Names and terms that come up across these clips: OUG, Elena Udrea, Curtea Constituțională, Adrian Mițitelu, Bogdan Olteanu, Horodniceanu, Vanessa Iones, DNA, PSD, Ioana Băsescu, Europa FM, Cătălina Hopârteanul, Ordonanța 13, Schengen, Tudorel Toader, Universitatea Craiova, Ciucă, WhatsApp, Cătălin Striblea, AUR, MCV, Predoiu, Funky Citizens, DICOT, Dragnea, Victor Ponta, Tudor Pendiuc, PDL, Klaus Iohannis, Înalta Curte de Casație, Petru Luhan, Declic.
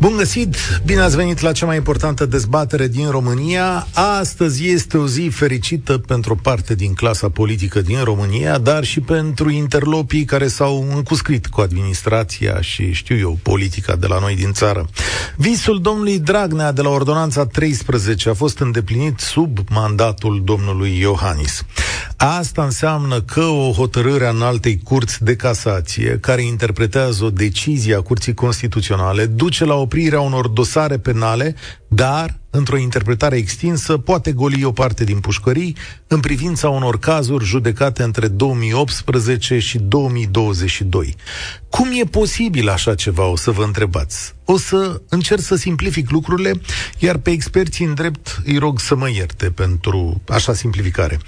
Bun găsit! Bine ați venit la cea mai importantă dezbatere din România. Astăzi este o zi fericită pentru o parte din clasa politică din România, dar și pentru interlopii care s-au încuscrit cu administrația și, știu eu, politica de la noi din țară. Visul domnului Dragnea de la Ordonanța 13 a fost îndeplinit sub mandatul domnului Iohannis. Asta înseamnă că o hotărâre a Înaltei Curți de Casație, care interpretează o decizie a Curții Constituționale, duce la oprirea unor dosare penale, dar, într-o interpretare extinsă, poate goli o parte din pușcării în privința unor cazuri judecate între 2018 și 2022. Cum e posibil așa ceva, o să vă întrebați? O să încerc să simplific lucrurile, iar pe experții în drept îi rog să mă ierte pentru așa simplificare.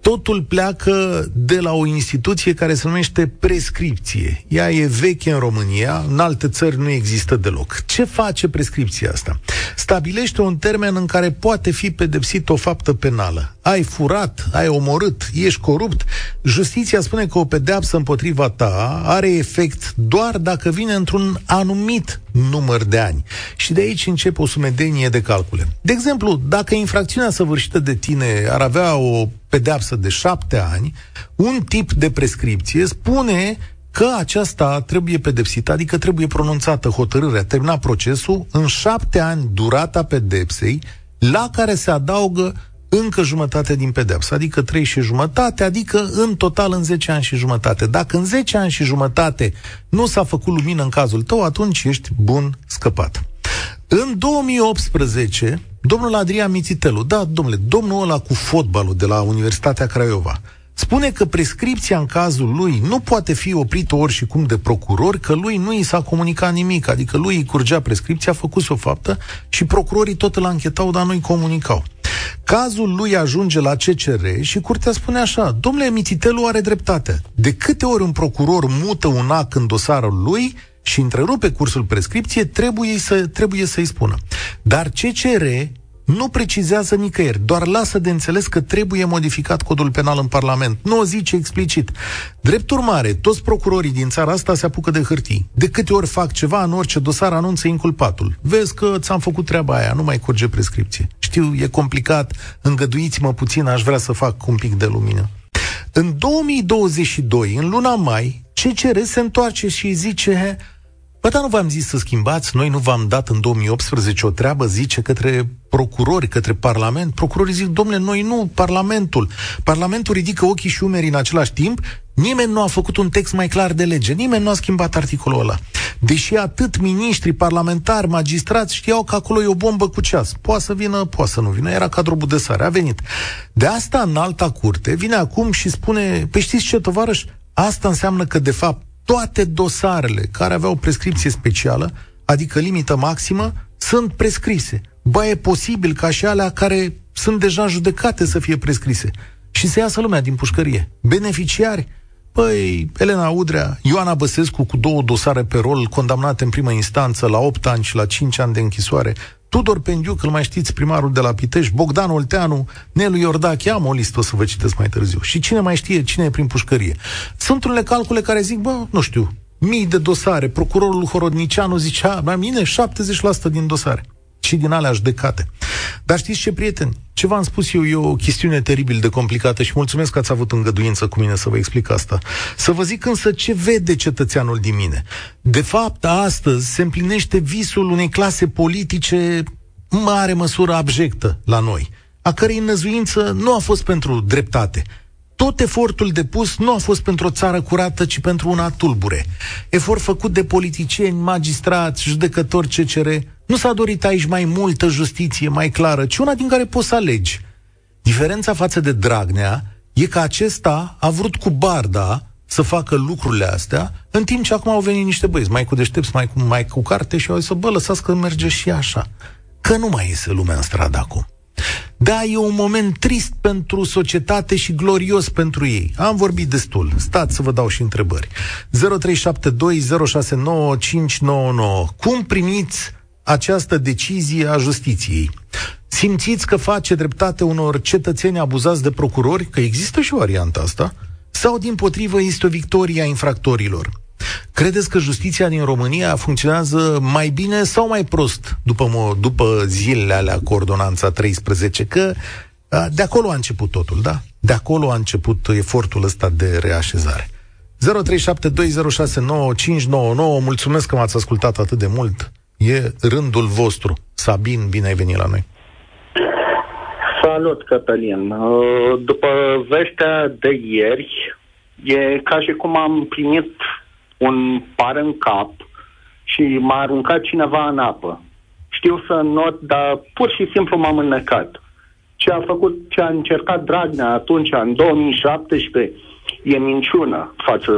Totul pleacă de la o instituție care se numește prescripție. Ea e veche în România, în alte țări nu există deloc. Ce face prescripția asta? Stabilește un termen în care poate fi pedepsit o faptă penală. Ai furat, ai omorât, ești corupt. Justiția spune că o pedeapsă împotriva ta are efect doar dacă vine într-un anumit număr de ani. Și de aici începe o sumedenie de calcule. De exemplu, dacă infracțiunea săvârșită de tine ar avea o pedeapsă de 7 ani, un tip de prescripție spune că aceasta trebuie pedepsită, adică trebuie pronunțată hotărârea, termina procesul, în 7 ani durata pedepsei, la care se adaugă încă jumătate din pedeapsă, adică 3 și jumătate, adică în total în 10 ani și jumătate. Dacă în 10 ani și jumătate nu s-a făcut lumină în cazul tău, atunci ești bun scăpat. În 2018, domnul Adrian Mițitelu, da, domnule, domnul ăla cu fotbalul de la Universitatea Craiova, spune că prescripția în cazul lui nu poate fi oprită ori și cum de procuror, că lui nu i s-a comunicat nimic, adică lui îi curgea prescripția, a făcut o faptă și procurorii tot îl anchetau, dar nu-i comunicau. Cazul lui ajunge la CCR și curtea spune așa: domnule, Mițitelu are dreptate. De câte ori un procuror mută un act în dosarul lui și întrerupe cursul prescripției, trebuie să-i spună. Dar CCR nu precizează nicăieri, doar lasă de înțeles că trebuie modificat codul penal în Parlament. Nu o zice explicit. Drept urmare, toți procurorii din țara asta se apucă de hârtii. De câte ori fac ceva, în orice dosar anunță inculpatul. Vezi că ți-am făcut treaba aia, nu mai curge prescripție. Știu, e complicat, îngăduiți-mă puțin, aș vrea să fac un pic de lumină. În 2022, în luna mai, CCR se întoarce și îi zice: bă, dar nu v-am zis să schimbați? Noi nu v-am dat în 2018 o treabă, zice, către procurori, către Parlament. Procurorii zic: domnule, noi nu, Parlamentul. Parlamentul ridică ochii și umerii în același timp. Nimeni nu a făcut un text mai clar de lege, nimeni nu a schimbat articolul ăla. Deși atât miniștri, parlamentari, magistrați știau că acolo e o bombă cu ceas. Poate să vină, poate să nu vină, era ca drobul de sare, a venit. De asta Înalta Curte vine acum și spune: păi știți ce, tovarăși? Asta înseamnă că, de fapt, toate dosarele care aveau prescripție specială, adică limită maximă, sunt prescrise. Ba, e posibil ca și alea care sunt deja judecate să fie prescrise și să iasă lumea din pușcărie. Beneficiari? Păi, Elena Udrea, Ioana Băsescu cu 2 dosare pe rol, condamnate în primă instanță la 8 ani și la 5 ani de închisoare, Tudor Pendiuc, îl mai știți, primarul de la Pitești, Bogdan Olteanu, Nelu Iordache, am o listă, o să vă citesc mai târziu. Și cine mai știe cine e prin pușcărie. Sunt unele calcule care zic, bă, nu știu, mii de dosare. Procurorul Horodniceanu zicea, la mine 70% din dosare. Și din alea judecate. Dar știți ce, prieteni? Ce v-am spus eu e o chestiune teribil de complicată și mulțumesc că ați avut îngăduință cu mine să vă explic asta. Să vă zic însă ce vede cetățeanul din mine. De fapt, astăzi se împlinește visul unei clase politice în mare măsură abjectă la noi, a cărei năzuință nu a fost pentru dreptate. Tot efortul depus nu a fost pentru o țară curată, ci pentru una tulbure. Efort făcut de politicieni, magistrați, judecători, CCR. Nu s-a dorit aici mai multă justiție, mai clară, ci una din care poți să alegi. Diferența față de Dragnea e că acesta a vrut cu barda să facă lucrurile astea, în timp ce acum au venit niște băieți mai cu deștepți, mai cu carte și au zis: bă, lăsați că merge și așa, că nu mai iese lumea în stradă acum. Da, e un moment trist pentru societate și glorios pentru ei. Am vorbit destul. Stați să vă dau și întrebări. 0372069599. Cum primiți această decizie a justiției? Simțiți că face dreptate unor cetățeni abuzați de procurori? Că există și varianta asta. Sau, dimpotrivă, este o victorie a infractorilor? Credeți că justiția din România funcționează mai bine sau mai prost după zilele alea cu Ordonanța 13? Că de acolo a început totul, da? De acolo a început efortul ăsta de reașezare. 0372069599. Mulțumesc că m-ați ascultat atât de mult. E rândul vostru. Sabin, bine ai venit la noi. Salut, Cătălin. După vestea de ieri, e ca și cum am primit un par în cap și m-a aruncat cineva în apă. Știu să not, dar pur și simplu m-am înnecat. Ce a încercat Dragnea atunci, în 2017, e minciună față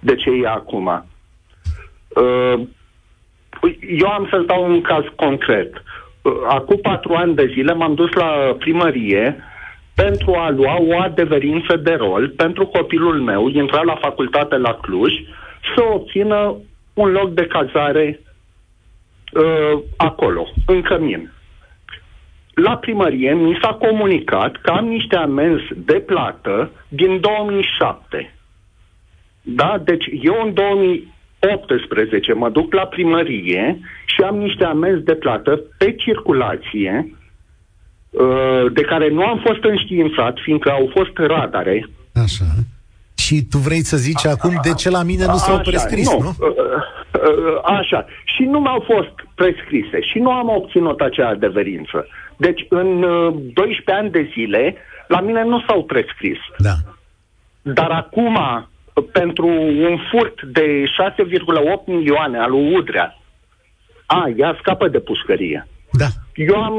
de ce e acum. Eu am să-ți dau un caz concret. Acum 4 ani de zile m-am dus la primărie pentru a lua o adeverință de rol pentru copilul meu, intra la facultate la Cluj, să obțină un loc de cazare acolo, în cămin. La primărie mi s-a comunicat că am niște amenzi de plată din 2007. Da? Deci eu în 2018 mă duc la primărie și am niște amenzi de plată pe circulație de care nu am fost înștiințat, fiindcă au fost radare. Așa. Și tu vrei să zici acum de ce la mine nu s-au prescris, nu? Așa. Și nu m-au fost prescrise și nu am obținut acea adeverință. Deci în 12 ani de zile la mine nu s-au prescris. Da. Dar acum, pentru un furt de 6,8 milioane al lui Udrea, ea scapă de pușcărie. Da. Eu am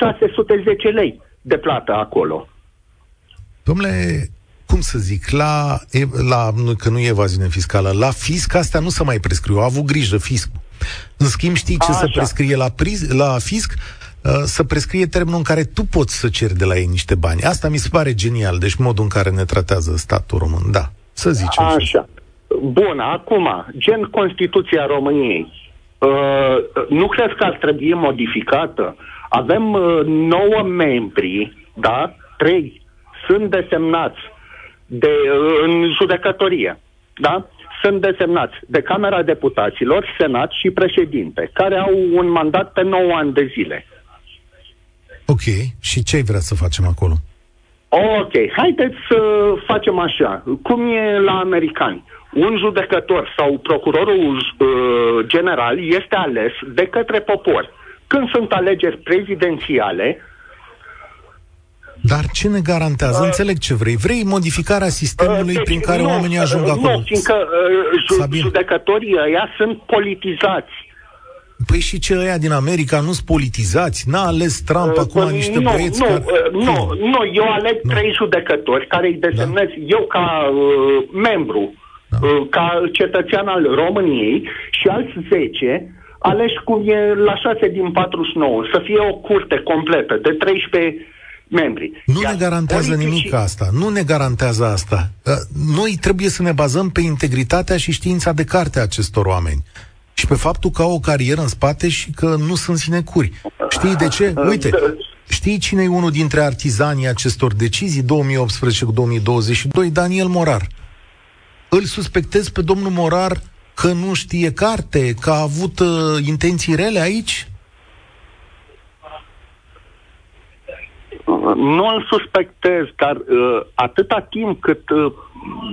610 lei de plată acolo. Dom'le, cum să zic, că nu e evaziune fiscală, la fisc astea nu se mai prescriu, a avut grijă fiscul. În schimb, știi ce se prescrie la fisc? Să prescrie termenul în care tu poți să ceri de la ei niște bani. Asta mi se pare genial, deci modul în care ne tratează statul român, da, să zicem. Așa. Bun, acum, gen Constituția României, nu crezi că ar trebui modificată? Avem 9 membri, da? 3 sunt desemnați în judecătorie, da? Sunt desemnați de Camera Deputaților, Senat și Președinte, care au un mandat pe 9 ani de zile. Ok, și ce-ai vrea să facem acolo? Ok, haideți să facem așa, cum e la americani. Un judecător sau procurorul general este ales de către popor. Când sunt alegeri prezidențiale... Dar ce ne garantează? Înțeleg ce vrei. Vrei modificarea sistemului prin care oamenii ajung acolo. Nu, fiindcă judecătorii ăia sunt politizați. Păi și ce ăia din America nu sunt politizați? N-a ales Trump acum niște băieți care... Nu, eu aleg 3 judecători care îi desemnez eu ca membru, ca cetățean al României și alți 10 aleși cum e la 6 din 49, să fie o curte completă de 13 membri. Iar ne garantează nimic asta. Nu ne garantează asta. Noi trebuie să ne bazăm pe integritatea și știința de carte a acestor oameni. Și pe faptul că au o carieră în spate și că nu sunt sinecuri. Știi de ce? Uite, știi cine e unul dintre artizanii acestor decizii 2018 cu 2022? Daniel Morar. Îl suspectez pe domnul Morar că nu știe carte, că a avut intenții rele aici? Nu îl suspectez, dar atâta timp cât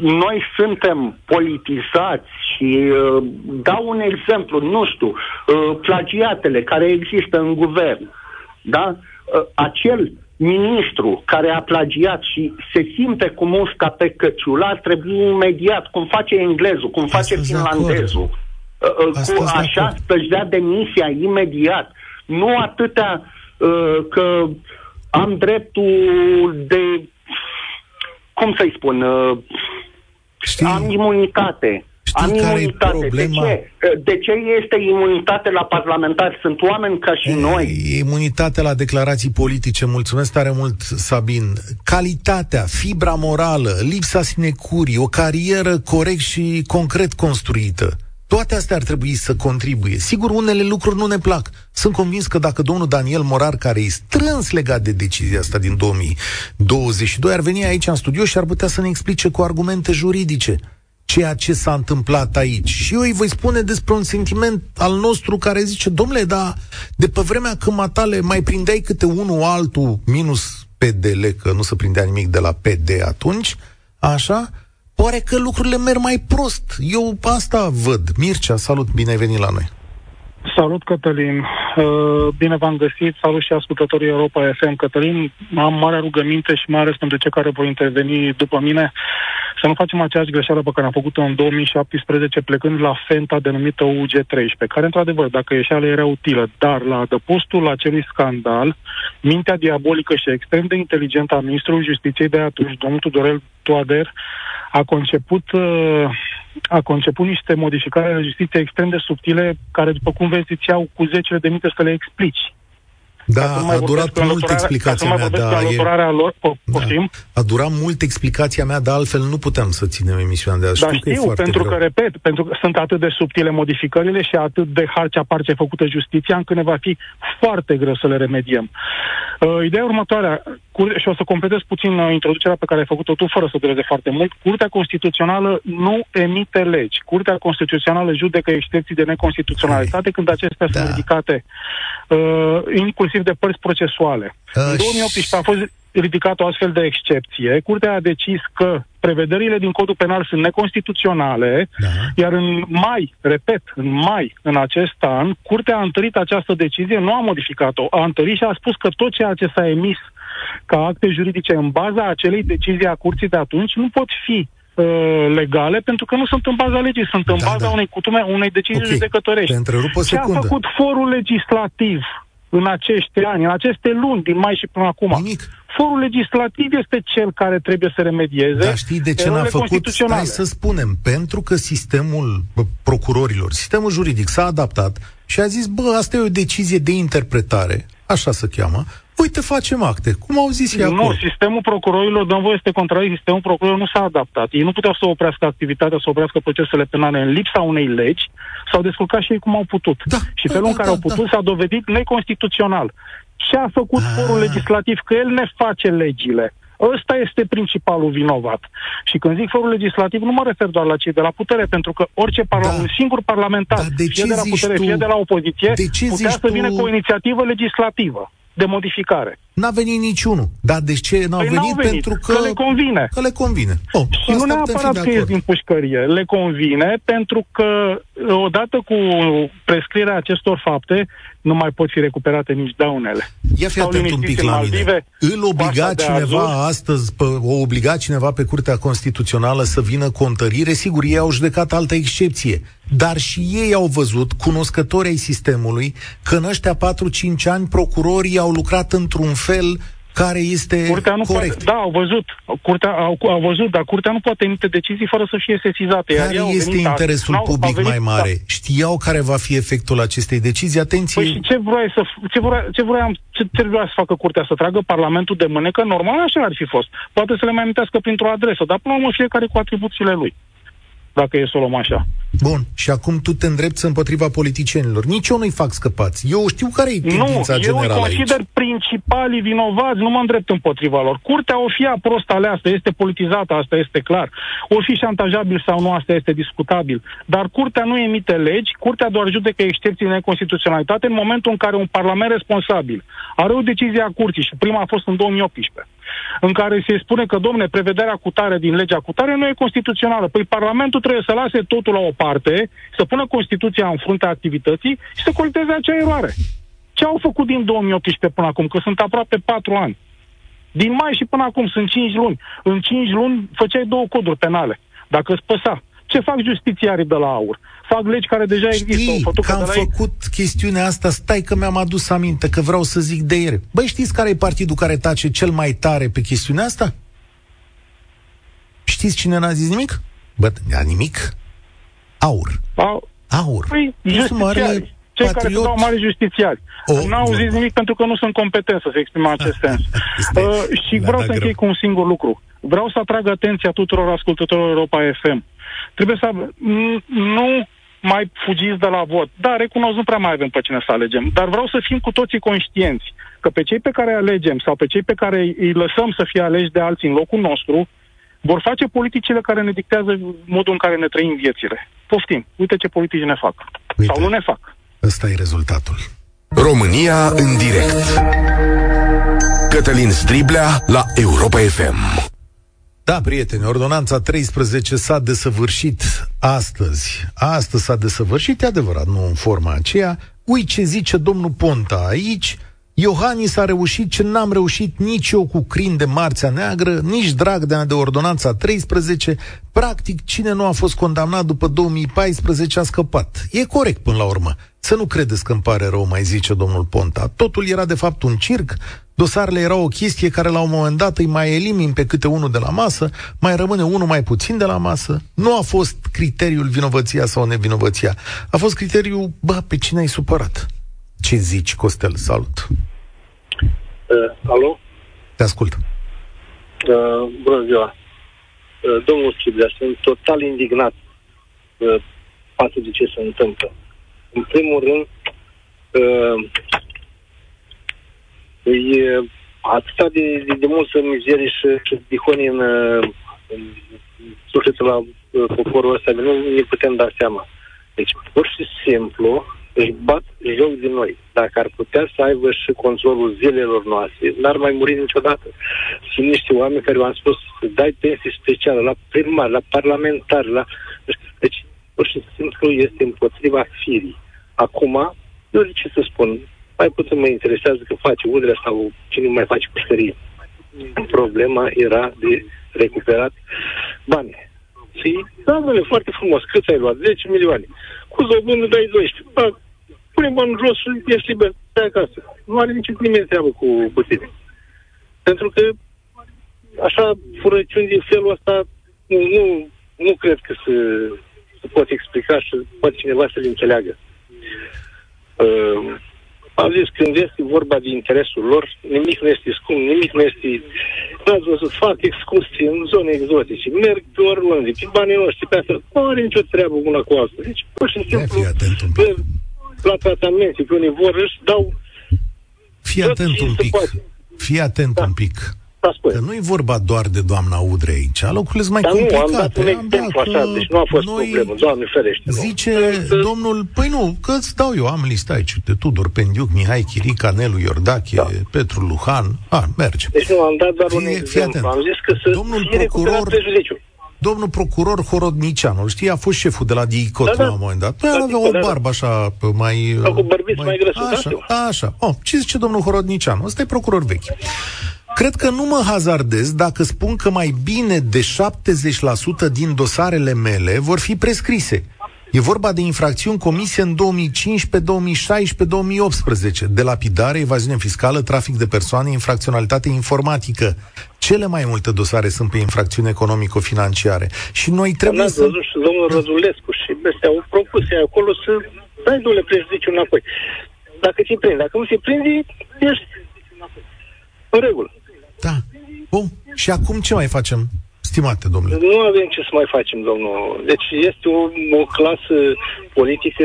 noi suntem politizați și dau un exemplu, nu știu, plagiatele care există în guvern, da? Acel ministru care a plagiat și se simte cu musca pe căciular trebuie imediat, cum face englezul, cum face finlandezul, cu așa să-și dea demisia imediat. Nu atâtea că am dreptul de, cum să-i spun, am imunitate. Am imunitate. De ce este imunitate la parlamentari? Sunt oameni ca și noi. Imunitate la declarații politice. Mulțumesc tare mult, Sabin. Calitatea, fibra morală, lipsa sinecurii, o carieră corect și concret construită. Toate astea ar trebui să contribuie. Sigur, unele lucruri nu ne plac. Sunt convins că dacă domnul Daniel Morar, care e strâns legat de decizia asta din 2022, ar veni aici în studio și ar putea să ne explice cu argumente juridice ceea ce s-a întâmplat aici. Și eu îi voi spune despre un sentiment al nostru care zice, domnule, dar de pe vremea cămatale mai prindeai câte unul altul minus PDL, că nu se prindea nimic de la PD atunci, așa, pare că lucrurile merg mai prost. Eu asta văd. Mircea, salut, bine ai venit la noi. Salut, Cătălin. Bine v-am găsit. Salut și ascultătorii Europa FM. Cătălin, am mare rugăminte și mai ales pentru cei care vor interveni după mine să nu facem aceeași greșeală pe care am făcut-o în 2017 plecând la fenta denumită UG13, care, într-adevăr, dacă ieșeala era utilă, dar la adăpostul acelui scandal, mintea diabolică și extrem de inteligentă a ministrului Justiției de atunci, domnul Tudorel Toader, a conceput niște modificări ale justiției extrem de subtile, care, după cum vezi, îți iau cu zecile de minute să le explici. Da, a durat mult explicația mea, a durat mult explicația mea, dar altfel nu puteam să ținem emisiunea de azi. Dar știu, pentru că, repet, pentru că sunt atât de subtile modificările și atât de harcea parce făcută justiția, încât ne va fi foarte greu să le remediem. Ideea următoarea, și o să completez puțin introducerea pe care ai făcut-o tu, fără să dureze foarte mult, Curtea Constituțională nu emite legi. Curtea Constituțională judecă excepții de neconstituționalitate când acestea sunt ridicate, inclusiv de părți procesuale. În 2018 a fost ridicat o astfel de excepție. Curtea a decis că prevederile din codul penal sunt neconstituționale, iar în mai, în acest an, Curtea a întărit această decizie, nu a modificat-o, a întărit și a spus că tot ceea ce s-a emis ca acte juridice în baza acelei decizii a Curții de atunci nu pot fi legale, pentru că nu sunt în baza legii, sunt în baza unei decizii judecătorești. Și a făcut forul legislativ în acești ani, în aceste luni, din mai și până acum. Nimic. Forul legislativ este cel care trebuie să remedieze. Dar știi de ce n-a făcut? Stai să spunem, pentru că sistemul procurorilor, sistemul juridic s-a adaptat și a zis, bă, asta e o decizie de interpretare, așa se cheamă, uite, facem acte. Cum au zis ei acolo? Nu, sistemul procurorilor, dăm voie să te contrazic, sistemul procurorilor nu s-a adaptat. Ei nu puteau să oprească activitatea, să oprească procesele penale în lipsa unei legi, s-au descurcat și ei cum au putut. Da, și felul în care au putut s-a dovedit neconstituțional. Ce a făcut forul legislativ? Că el ne face legile. Ăsta este principalul vinovat. Și când zic forul legislativ, nu mă refer doar la cei de la putere, pentru că orice un singur parlamentar, fie de la putere, fie de la opoziție, putea să vină cu o inițiativă legislativă de modificare. N-a venit niciunul. Da, deci ce n-au venit? Pentru că le convine. Că le convine. Oh, și nu neapărat că ies din pușcărie. Le convine pentru că odată cu prescrierea acestor fapte nu mai pot fi recuperate nici daunele. Ia fii atent un pic la mine. O obliga cineva pe Curtea Constituțională să vină cu o întărire? Sigur, ei au judecat altă excepție. Dar și ei au văzut, cunoscătorii sistemului, că în ăștia 4-5 ani procurorii au lucrat într-un fel care este corect. Curtea, au văzut, dar Curtea nu poate emite decizii fără să fie sesizate. Care este interesul public mai mare? Știau care va fi efectul acestei decizii? Atenție! Păi și ce vrea să facă Curtea? Să tragă Parlamentul de mânecă? Normal așa ar fi fost. Poate să le mai amintească printr-o adresă, dar până la urmă fiecare cu atribuțiile lui, dacă e să o luăm așa. Bun, și acum tu te îndrepți împotriva politicienilor. Nici eu nu-i fac scăpați. Eu știu care e tendința generală aici. Eu îi consider principalii vinovați, nu mă îndrept împotriva lor. Curtea o fie prost aleasă, este politizată, asta este clar. O fi șantajabil sau nu, asta este discutabil. Dar Curtea nu emite legi, Curtea doar judecă excepții de neconstituționalitate în momentul în care un parlament responsabil are o decizie a Curții, și prima a fost în 2018, în care se spune că, domne, prevederea cutare din legea cutare nu e constituțională. Păi Parlamentul trebuie să lase totul la o parte, să pună Constituția în fruntea activității și să corecteze acea eroare. Ce au făcut din 2018 până acum? Că sunt aproape 4 ani. Din mai și până acum sunt 5 luni. În 5 luni făceai 2 coduri penale, dacă îți păsa. Ce fac justițiarii de la AUR? Fac legi care deja există. Știi că am făcut chestiunea asta, stai că mi-am adus aminte, că vreau să zic de ieri. Băi, știți care e partidul care tace cel mai tare pe chestiunea asta? Știți cine n-a zis nimic? Bă, nimic? AUR. Păi, justițiari. Cei care se dau mari justițiari. N-au zis nimic pentru că nu sunt competenți să se exprime în acest sens. Și vreau să închei cu un singur lucru. Vreau să atrag atenția tuturor ascultătorilor Europa FM. Trebuie să... Nu mai fugiți de la vot. Da, recunosc, nu prea mai avem pe cine să alegem, dar vreau să fim cu toții conștienți că pe cei pe care alegem sau pe cei pe care îi lăsăm să fie aleși de alții în locul nostru, vor face politicile care ne dictează modul în care ne trăim viețile. Poftim, uite ce politici ne fac. Uite, sau nu ne fac. Ăsta e rezultatul. România în direct. Cătălin Striblea la Europa FM. Da, prieteni, Ordonanța 13 s-a desăvârșit astăzi. Astăzi s-a desăvârșit, e adevărat, nu în forma aceea. Ui ce zice domnul Ponta aici. Iohannis a reușit ce n-am reușit nici eu cu crin de Marțea Neagră, nici Dragnea de Ordonanța 13. Practic, cine nu a fost condamnat după 2014 a scăpat. E corect până la urmă. Să nu credeți că îmi pare rău, mai zice domnul Ponta. Totul era de fapt un circ. Dosarele erau o chestie care la un moment dat îi mai elimin pe câte unul de la masă, mai rămâne unul mai puțin de la masă. Nu a fost criteriul vinovăția sau nevinovăția. A fost criteriul, bă, pe cine ai supărat. Ce zici, Costel? Salut! Alo? Te ascult. Bună ziua! Domnul Striblea, sunt total indignat față de ce se întâmplă. În primul rând, e atâta de multă mizerie și dihonie în sufletul la poporul ăsta, nu ne putem da seama. Deci, pur și simplu, își bat joc din noi. Dacă ar putea să aibă și controlul zilelor noastre, n-ar mai muri niciodată. Sunt niște oameni care v-am spus, dai pensii speciale la primar, la parlamentar, la... Deci, pur și simplu, este împotriva firii. Acum, eu ce să spun... mai puțin mă interesează că face Udrea sau cine mai face pușcărie. Problema era de recuperat bani. Și da, foarte frumos, cât ai luat? 10 milioane. Cu zobândă dai 12. Da, pune bani jos și ești liber, stai acasă. Nu are nimeni treabă cu tine. Pentru că așa furăciuni din felul ăsta nu cred că se poate explica și poate cineva să-l înțeleagă. Am zis, când este vorba de interesul lor, nimic nu este scump, nimic nu este... N-ați văzut, fac excursii în zone exotice, merg pe oriunde, pe banii noștri, pe asta, nu are nicio treabă una cu altă. Deci, pur și simplu, la tratamente, pe unii vor își dau... Fii atent un pic, Că nu e vorba doar de doamna Udrea aici, locurile sunt mai complicate. Nu, am dat un exemplu așa, deci nu a fost problemă, Doamne ferește. Zice domnul, păi nu, că îți dau eu, am lista aici, de Tudor Pendiuc, Mihai Chirica, Nelu Iordache, da. Petru Luhan, merge. Deci nu, am dat doar un exemplu, am zis că să fie recuperat prejudiciul. Domnul procuror Horodniceanu, știi, a fost șeful de la DICOT la un moment dat. Păi avea o barbă așa, mai... Cu bărbiți mai grăsuri, așa. Ce zice domnul Horodniceanu? Ăsta e procuror vechi. Cred că nu mă hazardez dacă spun că mai bine de 70% din dosarele mele vor fi prescrise. E vorba de infracțiuni comise în 2015, 2016, 2018. Delapidare, evaziune fiscală, trafic de persoane, infracționalitate informatică. Cele mai multe dosare sunt pe infracțiuni economico-financiare. Și noi trebuie să... Domnul Răzulescu și ăstea au propus acolo să dai dule prejudiciu înapoi. Dacă ți-i prinde, dacă nu ți-i prinde, ești în regulă. Da. Bun. Și acum ce mai facem, stimate domnule? Nu avem ce să mai facem, domnul. Deci este o clasă politică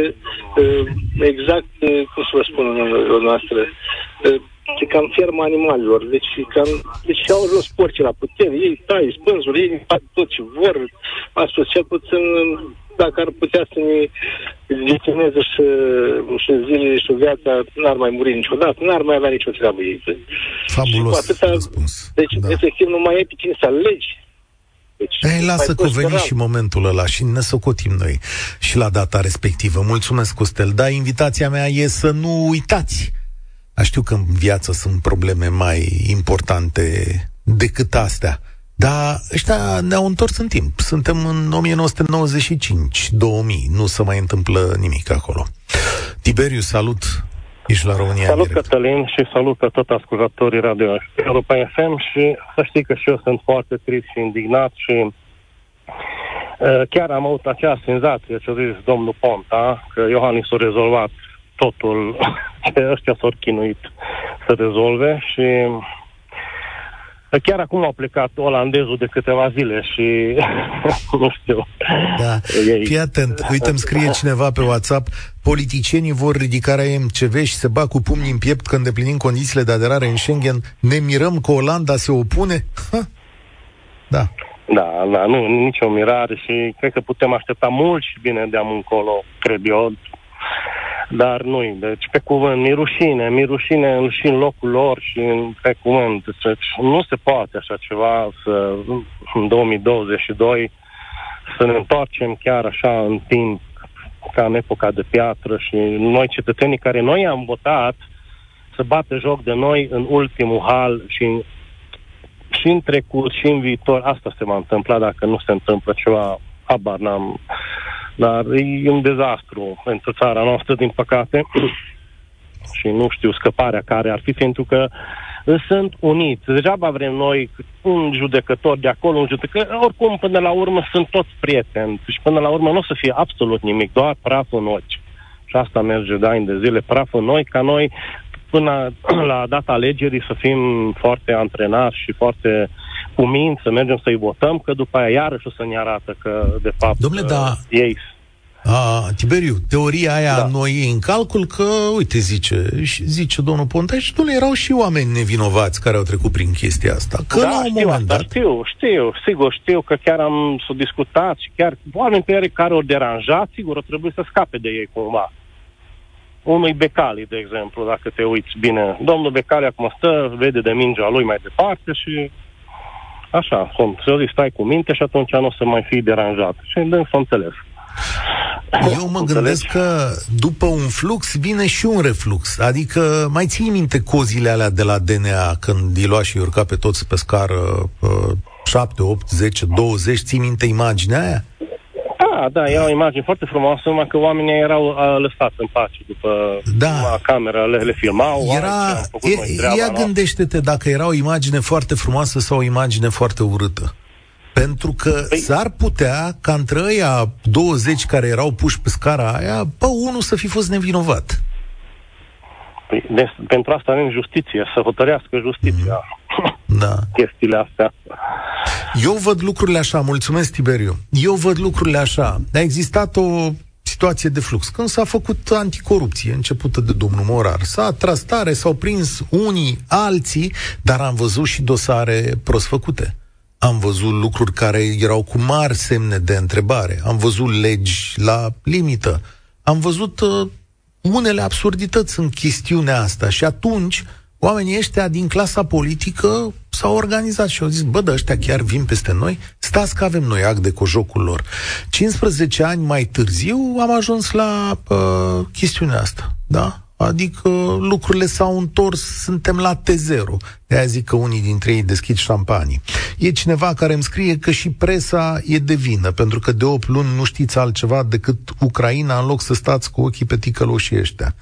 exact, cum să vă spun, noastră, cam ferma animalilor. Deci au ajuns porcii la putere. Ei tai spânzuri, ei fac tot ce vor. Astfel, cel puțin, dacă ar putea să ne dețineze și zilele și viața, n-ar mai muri niciodată, n-ar mai avea nicio treabă ei. Fabulos răspuns. Deci, efectiv, nu mai e pe cine să alegi. Deci, lasă că veni și momentul ăla și ne socotim noi și la data respectivă. Mulțumesc, Costel. Da, invitația mea e să nu uitați. Știu că în viață sunt probleme mai importante decât astea. Dar ăștia ne-au întors în timp. Suntem în 1995-2000. Nu se mai întâmplă nimic acolo. Tiberiu, salut! Ești la România. Salut, Cătălin, și salut pe tot ascultătorii Radio Europa FM. Și să știi că și eu sunt foarte trist și indignat. Și chiar am avut acea senzație ce a zis domnul Ponta, că Iohannis a rezolvat totul ce ăștia s-au chinuit să rezolve. Și Chiar acum au plecat olandezul de câteva zile și nu știu. Da. Fii atent, uite, îmi scrie cineva pe WhatsApp: politicienii vor ridicarea MCV și se bat cu pumnii în piept când îndeplinim condițiile de aderare în Schengen. Ne mirăm că Olanda se opune? Ha? Da. Da, nu, nicio mirare și cred că putem aștepta mult și bine de-am încolo, cred eu. Dar nu, deci pe cuvânt, mi-e rușine și în locul lor și pe cuvânt. Deci nu se poate așa ceva să, în 2022 să ne întoarcem chiar așa în timp ca în epoca de piatră și noi cetățenii care noi am votat să bată joc de noi în ultimul hal și în trecut și în viitor. Asta se va întâmpla dacă nu se întâmplă ceva, habar n-am. Dar e un dezastru pentru țara noastră, din păcate, și nu știu scăparea care ar fi, pentru că sunt uniți. Degeaba vrem noi un judecător de acolo, un judecător, oricum până la urmă sunt toți prieteni și până la urmă nu o să fie absolut nimic, doar praf în ochi. Și asta merge de ani de zile, praf în ochi, ca noi până la data alegerii să fim foarte antrenați și foarte cu minți, să mergem să-i votăm, că după aia iarăși o să ne arată că, de fapt, dom'le, da, ei... Tiberiu, teoria aia noi în calcul că, uite, zice domnul Ponta și, dom'le, erau și oameni nevinovați care au trecut prin chestia asta. Că da, la un moment dat... Știu că chiar am s-o discutat și chiar oameni pe care au deranjat, sigur, o trebuie să scape de ei cumva. Unui Becali, de exemplu, dacă te uiți bine. Domnul Becali acum stă, vede de mingea lui mai departe și... Așa, să stai cu minte și atunci nu o să mai fii deranjat. Și îndem să înțeles. Eu mă gândesc că după un flux vine și un reflux. Adică mai ții minte cozile alea de la DNA când îi lua și îi urca pe toți pe scară 7, 8, 10, 20? Ții minte imaginea aia? Da, era o imagine foarte frumoasă, numai că oamenii erau lăsați în pace după camera, le filmau. Ia gândește-te dacă era o imagine foarte frumoasă sau o imagine foarte urâtă. Pentru că s-ar putea ca între ăia 20 care erau puși pe scara aia, unul să fi fost nevinovat. Pentru asta avem justiție, să hotărească justiția. Da. Chestiile astea. Eu văd lucrurile așa, mulțumesc, Tiberiu. A existat o situație de flux. Când s-a făcut anticorupție, începută de domnul Morar, s-a tras tare, s-au prins unii, alții, dar am văzut și dosare prost făcute. Am văzut lucruri care erau cu mari semne de întrebare. Am văzut legi la limită. Am văzut unele absurdități în chestiunea asta și atunci oamenii ăștia din clasa politică s-au organizat și au zis: bă, ăștia chiar vin peste noi? Stați că avem noi act de cojocul lor. 15 ani mai târziu am ajuns la chestiunea asta, da? Adică lucrurile s-au întors, suntem la T0. De-aia zic că unii dintre ei deschid șampanii. E cineva care îmi scrie că și presa e de vină, pentru că de 8 luni nu știți altceva decât Ucraina, în loc să stați cu ochii pe ticăloșii ăștia.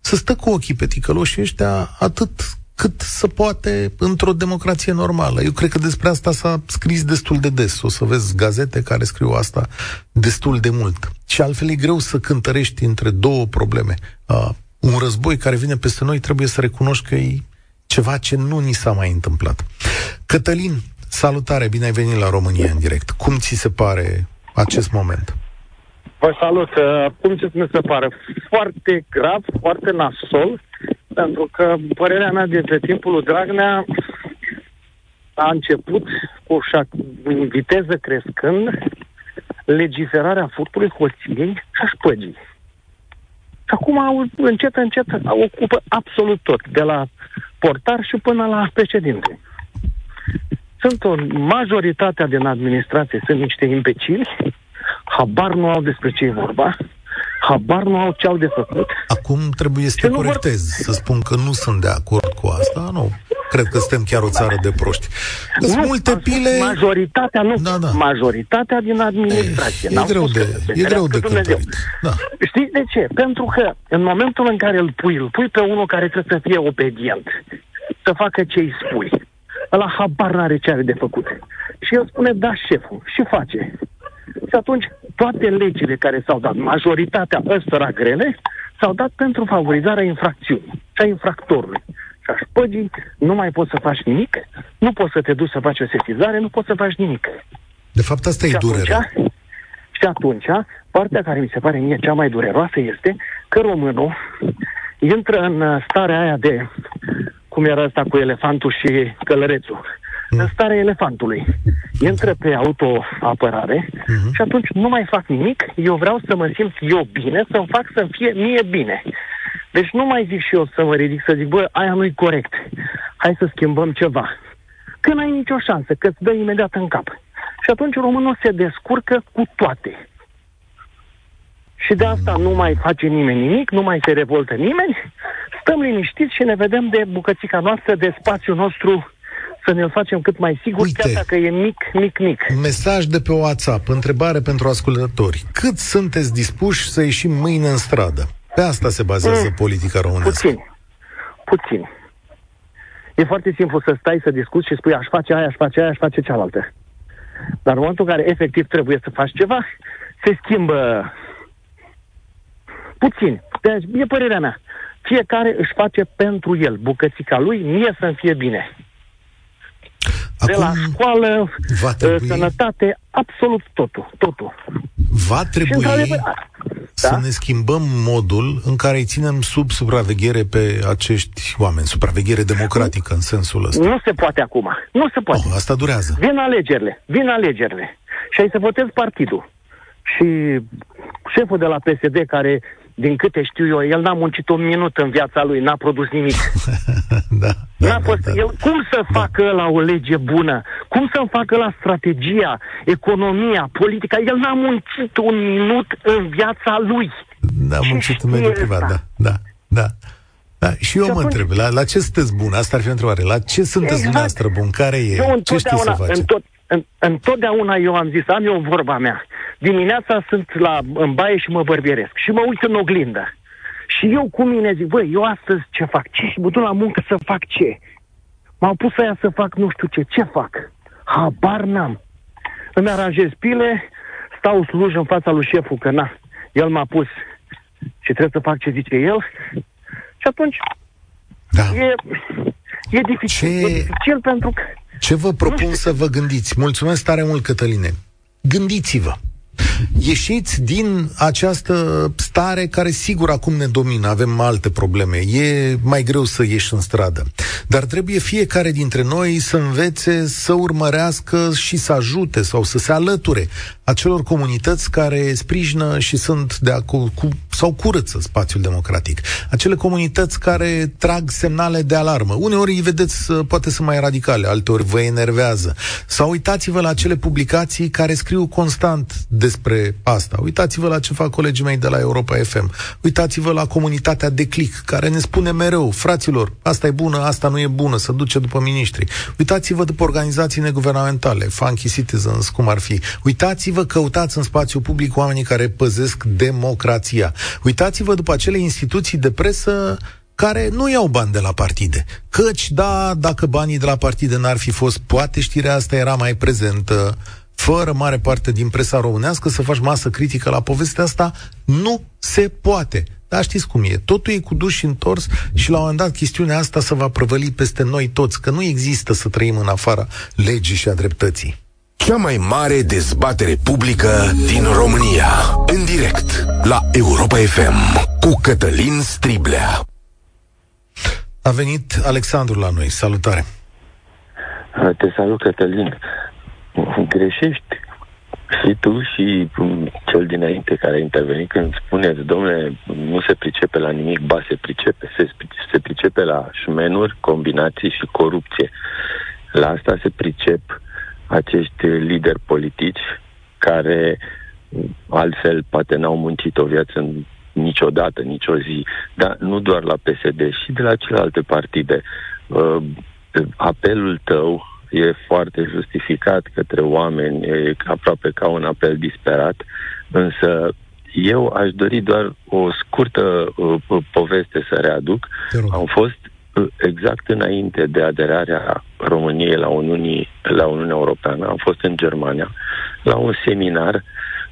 Să stă cu ochii pe ticăloșii ăștia atât cât se poate într-o democrație normală. Eu cred că despre asta s-a scris destul de des. O să vezi gazete care scriu asta destul de mult. Și altfel e greu să cântărești între două probleme. Un război care vine peste noi, trebuie să recunoști că e ceva ce nu ni s-a mai întâmplat. Cătălin, salutare, bine ai venit la România în direct. Cum ți se pare acest moment? Vă salut. Cum ți se pare? Foarte grav, foarte nasol, pentru că părerea mea despre timpul lui Dragnea a început cu viteză crescând legiferarea furtului, hoției și a șpăgii. Și acum, încet, ocupă absolut tot, de la portar și până la președinte. Majoritatea din administrație sunt niște imbecili, habar nu au despre ce e vorba, habar nu au ce au de făcut. Acum trebuie să te corectez, să spun că nu sunt de acord cu asta, nu. Cred că suntem chiar o țară de proști. Sunt multe pile... Majoritatea din administrație. E greu de cântărit. Da. Știți de ce? Pentru că în momentul în care îl pui pe unul care trebuie să fie obedient, să facă ce îi spui, ăla habar n-are ce are de făcut. Și el spune: da, șeful, și face. Și atunci toate legile care s-au dat, majoritatea ăstora grele, s-au dat pentru favorizarea infracțiunii și a infractorului. s-a spăgit, nu mai poți să faci nimic, nu poți să te duci să faci o sesizare, nu poți să faci nimic. De fapt, asta e durerea. Și atunci, partea care mi se pare mie cea mai dureroasă este că românul intră în starea aia de, cum era asta cu elefantul și călărețul, în starea elefantului. Intră pe autoapărare și atunci nu mai fac nimic, eu vreau să mă simt eu bine, să-mi fac să-mi fie mie bine. Deci nu mai zic și eu să mă ridic, să zic, bă, aia nu-i corect, hai să schimbăm ceva. Că n-ai nicio șansă, că îți dă imediat în cap. Și atunci românul se descurcă cu toate. Și de asta nu mai face nimeni nimic, nu mai se revoltă nimeni, stăm liniștiți și ne vedem de bucățica noastră, de spațiul nostru, să ne-l facem cât mai sigur, chiar dacă e mic, mic, mic. Mesaj de pe WhatsApp, întrebare pentru ascultători. Cât sunteți dispuși să ieșim mâine în stradă? Pe asta se bazează politica românească. Puțin. E foarte simplu să stai, să discuți și spui, aș face aia, aș face aia, aș face cealaltă. Dar în momentul în care efectiv trebuie să faci ceva, se schimbă puțin. Deci e părerea mea. Fiecare își face pentru el bucățica lui, mie să-mi fie bine. Acum, de la școală, sănătate, absolut totul. Va trebui să ne schimbăm modul în care îi ținem sub supraveghere pe acești oameni. Supraveghere democratică în sensul ăsta. Nu se poate acum. Nu se poate. Asta durează. Vin alegerile. Și ai să votezi partidul. Și șeful de la PSD, care, din câte știu eu, el n-a muncit un minut în viața lui, n-a produs nimic. El, cum să facă ăla o lege bună? Cum să facă ăla strategia, economia, politica? El n-a muncit un minut în viața lui. N-a muncit în mediul privat, da. Și eu mă întreb, la ce sunteți bun? Asta ar fi o întrebare. La ce sunteți dumneavoastră bun? Care e? Ce știți să faceți? Întotdeauna eu am zis, am eu vorba mea. Dimineața sunt în baie și mă bărbieresc și mă uit în oglindă. Și eu cu mine zic, băi, eu astăzi ce fac? Și mă duc la muncă să fac ce? M-am pus aia să fac nu știu ce. Ce fac? Habar n-am. Îmi aranjez pile, stau sluj în fața lui șeful, că na, el m-a pus și trebuie să fac ce zice el. Și atunci e dificil. E dificil pentru că... Ce vă propun să vă gândiți? Mulțumesc tare mult, Cătăline. Gândiți-vă. Ieșiți din această stare care sigur acum ne domină, avem alte probleme, e mai greu să ieși în stradă, dar trebuie fiecare dintre noi să învețe, să urmărească și să ajute sau să se alăture acelor comunități care sprijină și sunt sau curăță spațiul democratic, acele comunități care trag semnale de alarmă, uneori îi vedeți poate sunt mai radicale, alteori vă enervează, sau uitați-vă la acele publicații care scriu constant despre asta. Uitați-vă la ce fac colegii mei de la Europa FM. Uitați-vă la comunitatea Declic, care ne spune mereu, fraților, asta e bună, asta nu e bună, să duce după miniștri. Uitați-vă după organizații neguvernamentale, Funky Citizens, cum ar fi. Uitați-vă, căutați în spațiu public oamenii care păzesc democrația. Uitați-vă după acele instituții de presă care nu iau bani de la partide. Căci, dacă banii de la partide n-ar fi fost, poate știrea asta era mai prezentă. Fără mare parte din presa românească să faci masă critică la povestea asta, nu se poate. Dar știți cum e, totul e cu dus și întors și la un moment dat chestiunea asta se va prăvăli peste noi toți, că nu există să trăim în afara legii și a dreptății. Cea mai mare dezbatere publică din România, în direct la Europa FM, cu Cătălin Striblea. A venit Alexandru la noi, salutare. Te salut, Cătălin. Greșești și tu și cel dinainte care a intervenit când spuneți, domnule, nu se pricepe la nimic, ba se pricepe. Se pricepe la șmenuri, combinații și corupție. La asta se pricep acești lideri politici care altfel poate n-au muncit o viață niciodată, nicio zi, dar nu doar la PSD, și de la celelalte partide. Apelul tău e foarte justificat către oameni, e aproape ca un apel disperat, însă eu aș dori doar o scurtă poveste să readuc. Am fost exact înainte de aderarea României la Uniunea Europeană, am fost în Germania la un seminar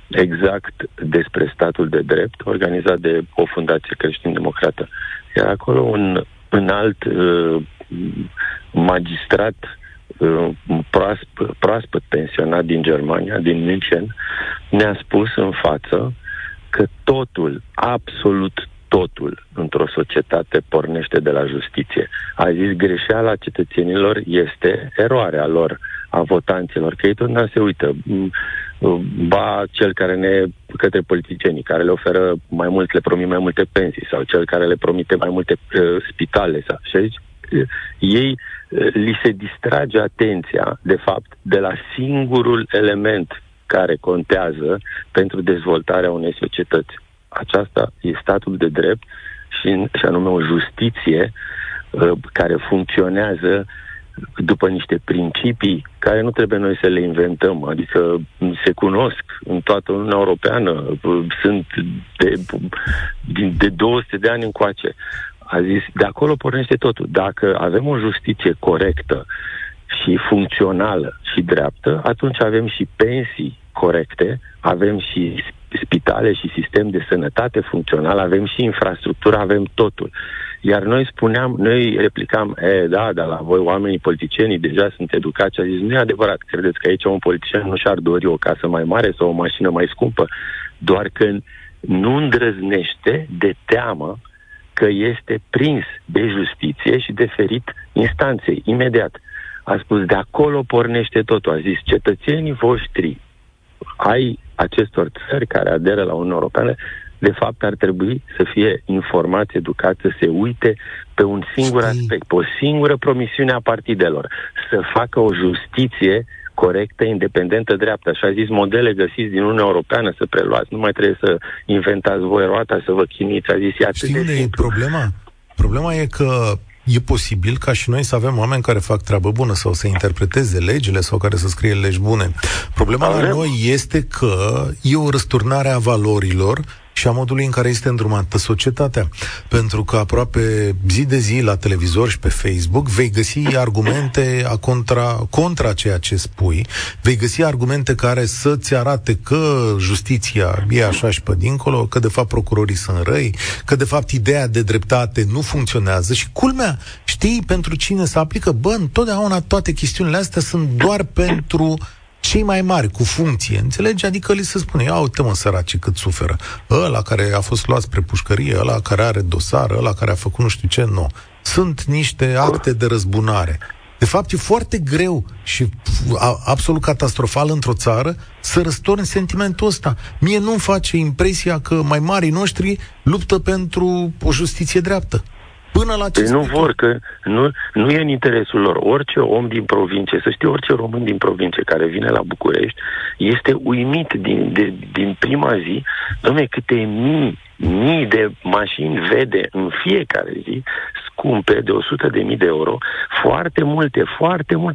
exact despre statul de drept organizat de o fundație creștin-democrată. Era acolo un înalt magistrat proaspăt pensionat din Germania, din München, ne-a spus în față că totul, absolut totul într-o societate pornește de la justiție. A zis, greșeala cetățenilor este eroarea lor, a votanților, că ei totdeauna se uită. Ba cel care către politicienii, care le oferă mai mult, le promit mai multe pensii, sau cel care le promite mai multe spitale, sau, și aici, ei li se distrage atenția, de fapt, de la singurul element care contează pentru dezvoltarea unei societăți. Aceasta e statul de drept și anume o justiție care funcționează după niște principii care nu trebuie noi să le inventăm, adică se cunosc în toată Uniunea Europeană, sunt de 200 de ani încoace. A zis, de acolo pornește totul. Dacă avem o justiție corectă și funcțională și dreaptă, atunci avem și pensii corecte, avem și spitale și sistem de sănătate funcțional, avem și infrastructură, avem totul. Iar noi spuneam, noi replicam, dar la voi oamenii politicienii deja sunt educați. A zis, nu e adevărat, credeți că aici un politician nu și-ar dori o casă mai mare sau o mașină mai scumpă, doar că nu îndrăznește de teamă că este prins de justiție și deferit instanței, imediat. A spus, de acolo pornește totul. A zis, cetățenii voștri ai acestor țări care aderă la Uniunea Europeană, de fapt ar trebui să fie informați, educați, să se uite pe un singur aspect, pe o singură promisiune a partidelor, să facă o justiție corectă, independentă, dreaptă. Și a zis, modele găsiți din Uniunea Europeană să preluați, nu mai trebuie să inventați voi roata, să vă chiniți. A zis, e atât de simplu. Știi unde e problema? Problema e că e posibil ca și noi să avem oameni care fac treabă bună sau să interpreteze legile sau care să scrie legi bune. Problema la noi este că e o răsturnare a valorilor și a modului în care este îndrumată societatea. Pentru că aproape zi de zi la televizor și pe Facebook vei găsi argumente contra ceea ce spui, vei găsi argumente care să-ți arate că justiția e așa și pe dincolo, că de fapt procurorii sunt răi, că de fapt ideea de dreptate nu funcționează și culmea, știi pentru cine se aplică? Bă, întotdeauna toate chestiunile astea sunt doar pentru cei mai mari, cu funcție, înțelegi? Adică li se spune, ia uite mă săraci cât suferă, ăla care a fost luat spre pușcărie, ăla care are dosar, ăla care a făcut nu știu ce, nu. Sunt niște acte de răzbunare. De fapt, e foarte greu și absolut catastrofal într-o țară să răstorni sentimentul ăsta. Mie nu-mi face impresia că mai marii noștri luptă pentru o justiție dreaptă. Până la ce nu vor, că nu e în interesul lor. Orice om din provincie, să știi, orice român din provincie care vine la București este uimit din prima zi, dom'le, câte mii de mașini vede în fiecare zi, scumpe, de 100.000 de euro, foarte multe,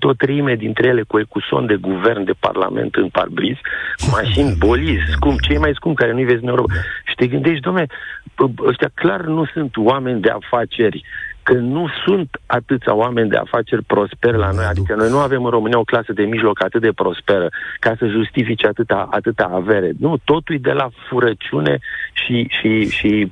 o treime dintre ele cu ecuson de guvern, de parlament în parbriz, mașini bolizi, scump, cei mai scumpi care nu-i vezi în Europa. Și te gândești, dom'le, ăștia clar nu sunt oameni de afaceri, că nu sunt atâția oameni de afaceri prosperi la noi, adică noi nu avem în România o clasă de mijloc atât de prosperă ca să justifice atâta avere. Nu, totul e de la furăciune și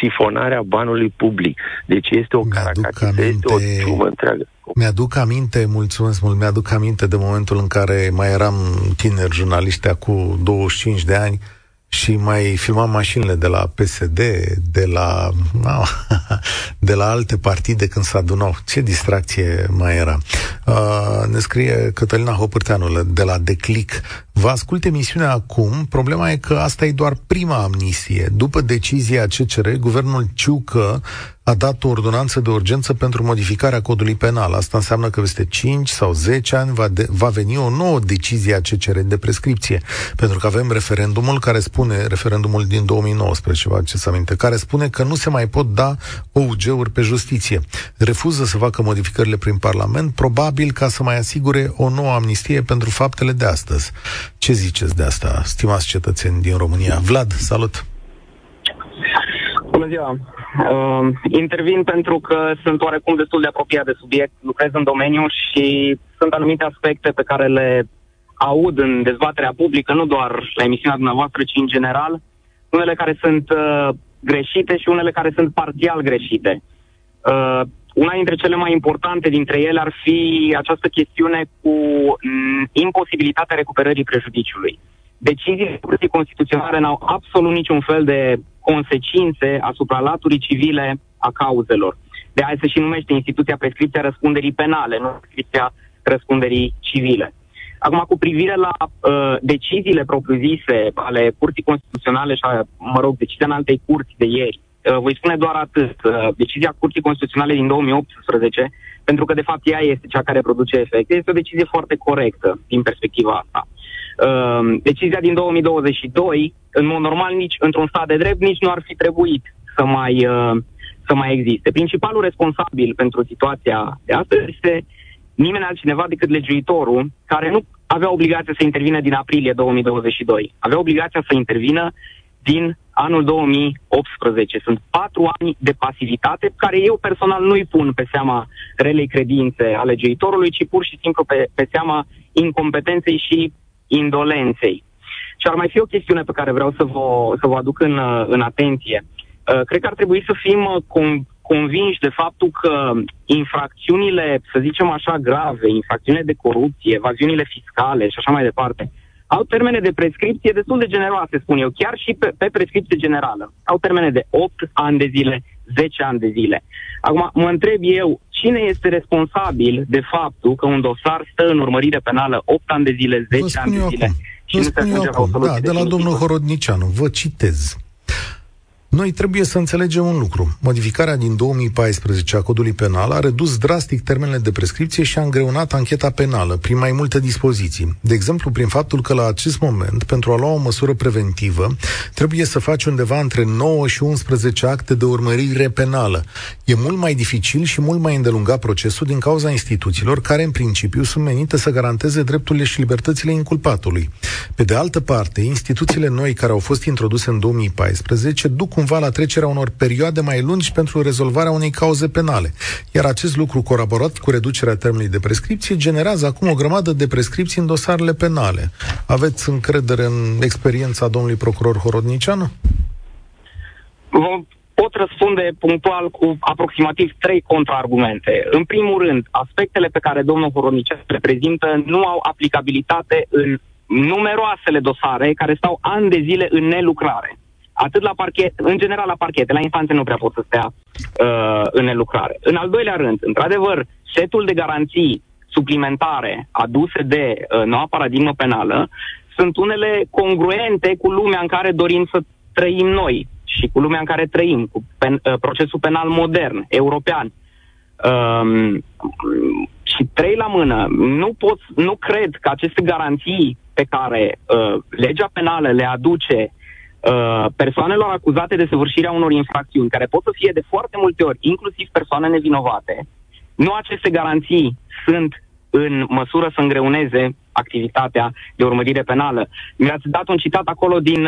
sifonarea banului public. Deci este o caracatiță, este o ciumă întreagă. Mi-aduc aminte, mulțumesc mult, mi-aduc aminte de momentul în care mai eram tineri jurnaliști cu 25 de ani și mai filmam mașinile de la PSD, de la alte partide când se adunau. Ce distracție mai era. Ne scrie Cătălina Hopârteanul de la Declic. Vă ascult emisiunea acum. Problema e că asta e doar prima amnistie. După decizia CCR, guvernul Ciucă a dat o ordonanță de urgență pentru modificarea codului penal. Asta înseamnă că peste 5 sau 10 ani va veni o nouă decizie a CCR de prescripție. Pentru că avem referendumul care spune, referendumul din 2019, ceva ce se aminte, care spune că nu se mai pot da OUG-uri pe justiție. Refuză să facă modificările prin Parlament, probabil ca să mai asigure o nouă amnistie pentru faptele de astăzi. Ce ziceți de asta, stimați cetățeni din România? Vlad, salut! Bună ziua! Intervin pentru că sunt oarecum destul de apropiat de subiect, lucrez în domeniu și sunt anumite aspecte pe care le aud în dezbaterea publică, nu doar la emisiunea dumneavoastră, ci în general, unele care sunt greșite și unele care sunt parțial greșite. Una dintre cele mai importante dintre ele ar fi această chestiune cu imposibilitatea recuperării prejudiciului. Deciziile Curții Constituționale n-au absolut niciun fel de consecințe asupra laturii civile a cauzelor. De aia se și numește instituția prescripția răspunderii penale, nu prescripția răspunderii civile. Acum, cu privire la deciziile propriu-zise ale Curții Constituționale și, decizia în altei curți de ieri, voi spune doar atât. Decizia Curții Constituționale din 2018, pentru că, de fapt, ea este cea care produce efecte, este o decizie foarte corectă din perspectiva asta. Decizia din 2022, în mod normal, nici într-un stat de drept, nici nu ar fi trebuit să mai existe. Principalul responsabil pentru situația de astăzi este nimeni altcineva decât legiuitorul, care nu avea obligația să intervină din aprilie 2022. Avea obligația să intervină din anul 2018. Sunt 4 ani de pasivitate, care eu personal nu-i pun pe seama relei credințe a legiuitorului, ci pur și simplu pe seama incompetenței și indolenței. Și ar mai fi o chestiune pe care vreau să vă aduc în atenție. Cred că ar trebui să fim convinși de faptul că infracțiunile, să zicem așa, grave, infracțiunile de corupție, evaziunile fiscale și așa mai departe, au termene de prescripție destul de generoase, spun eu, chiar și pe prescripție generală. Au termene de 8 ani de zile, 10 ani de zile. Acum, mă întreb eu, cine este responsabil de faptul că un dosar stă în urmărire penală 8 ani de zile, 10 ani de zile? Și nu se ajunge la o soluție. Da, de la domnul Horodniceanu, vă citez. Noi trebuie să înțelegem un lucru. Modificarea din 2014 a codului penal a redus drastic termenele de prescripție și a îngreunat ancheta penală prin mai multe dispoziții. De exemplu, prin faptul că la acest moment, pentru a lua o măsură preventivă, trebuie să faci undeva între 9 și 11 acte de urmărire penală. E mult mai dificil și mult mai îndelungat procesul din cauza instituțiilor care, în principiu, sunt menite să garanteze drepturile și libertățile inculpatului. Pe de altă parte, instituțiile noi care au fost introduse în 2014 duc cumva la trecerea unor perioade mai lungi pentru rezolvarea unei cauze penale. Iar acest lucru, colaborat cu reducerea termenului de prescripție, generează acum o grămadă de prescripții în dosarele penale. Aveți încredere în experiența domnului procuror Horodniceanu? Pot răspunde punctual cu aproximativ 3 contraargumente. În primul rând, aspectele pe care domnul Horodniceanu le prezintă nu au aplicabilitate în numeroasele dosare care stau ani de zile în nelucrare. Atât la parchet, în general la parchete, la instanțe nu prea pot să stea în lucrare. În al doilea rând, într-adevăr, setul de garanții suplimentare aduse de noua paradigmă penală sunt unele congruente cu lumea în care dorim să trăim noi și cu lumea în care trăim, cu procesul penal modern, european. Și 3 la mână, nu cred că aceste garanții pe care legea penală le aduce persoanelor acuzate de săvârșirea unor infracțiuni, care pot să fie de foarte multe ori, inclusiv persoane nevinovate, nu aceste garanții sunt în măsură să îngreuneze activitatea de urmărire penală. Mi-ați dat un citat acolo din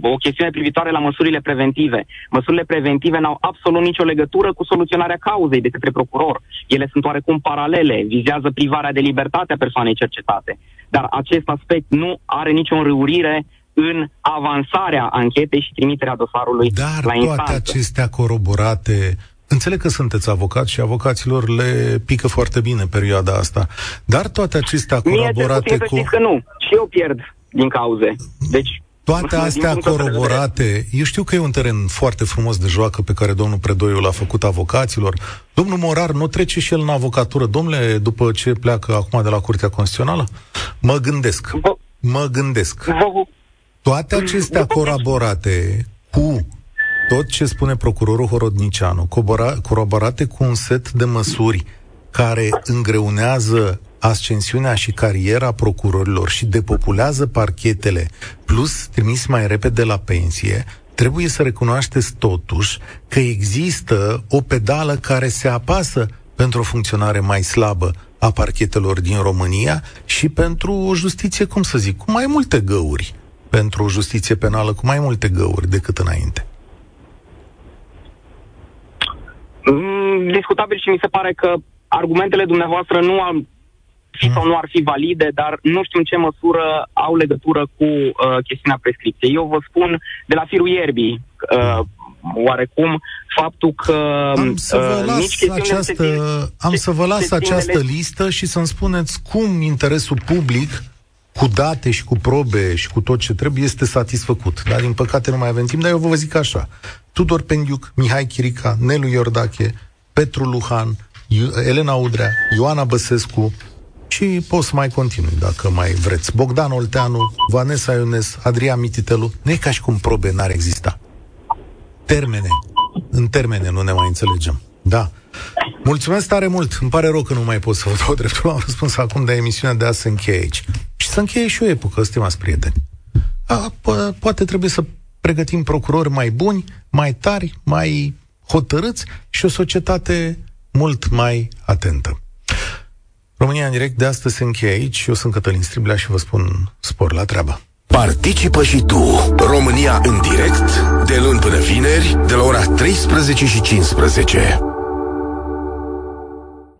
o chestiune privitoare la măsurile preventive. Măsurile preventive n-au absolut nicio legătură cu soluționarea cauzei de către procuror. Ele sunt oarecum paralele, vizează privarea de libertate a persoanei cercetate. Dar acest aspect nu are nicio înrăurire în avansarea anchetei și trimiterea dosarului la instanță. Dar toate acestea coroborate, înțeleg că sunteți avocat și avocaților le pică foarte bine perioada asta, dar toate acestea coroborate cu... Mie că nu, și eu pierd din cauze. Deci, toate astea coroborate, eu știu că e un teren foarte frumos de joacă pe care domnul Predoiu l-a făcut avocaților. Domnul Morar nu trece și el în avocatură, domnule, după ce pleacă acum de la Curtea Constituțională? Mă gândesc. Toate acestea coroborate cu tot ce spune procurorul Horodniceanu, coroborate cu un set de măsuri care îngreunează ascensiunea și cariera procurorilor și depopulează parchetele, plus trimis mai repede la pensie, trebuie să recunoașteți totuși că există o pedală care se apasă pentru o funcționare mai slabă a parchetelor din România și pentru o justiție, cu mai multe găuri. Pentru o justiție penală cu mai multe găuri decât înainte. Discutabil și mi se pare că argumentele dumneavoastră nu am și sau nu ar fi valide, dar nu știu în ce măsură au legătură cu chestiunea prescripției. Eu vă spun de la firul ierbii, oarecum, faptul că... Am să vă las această listă și să-mi spuneți cum interesul public, cu date și cu probe și cu tot ce trebuie, este satisfăcut. Dar, din păcate, nu mai avem timp, dar eu vă zic așa. Tudor Pendiuc, Mihai Chirica, Nelu Iordache, Petru Luhan, Elena Udrea, Ioana Băsescu și pot să mai continui dacă mai vreți. Bogdan Olteanu, Vanessa Iones, Adrian Mițitelu. Nu e ca și cum probe n-ar exista. În termene nu ne mai înțelegem. Da. Mulțumesc tare mult. Îmi pare rău că nu mai pot să vă dau dreptul la un răspuns acum, dar emisiunea de azi se încheie aici. Și se încheie și o epocă, stimați prieteni. Poate trebuie să pregătim procurori mai buni, mai tari, mai hotărâți și o societate mult mai atentă. România în direct de astăzi se încheie aici. Eu sunt Cătălin Striblea și vă spun spor la treabă. Participă și tu, România în direct, de luni până vineri, de la ora 13:15.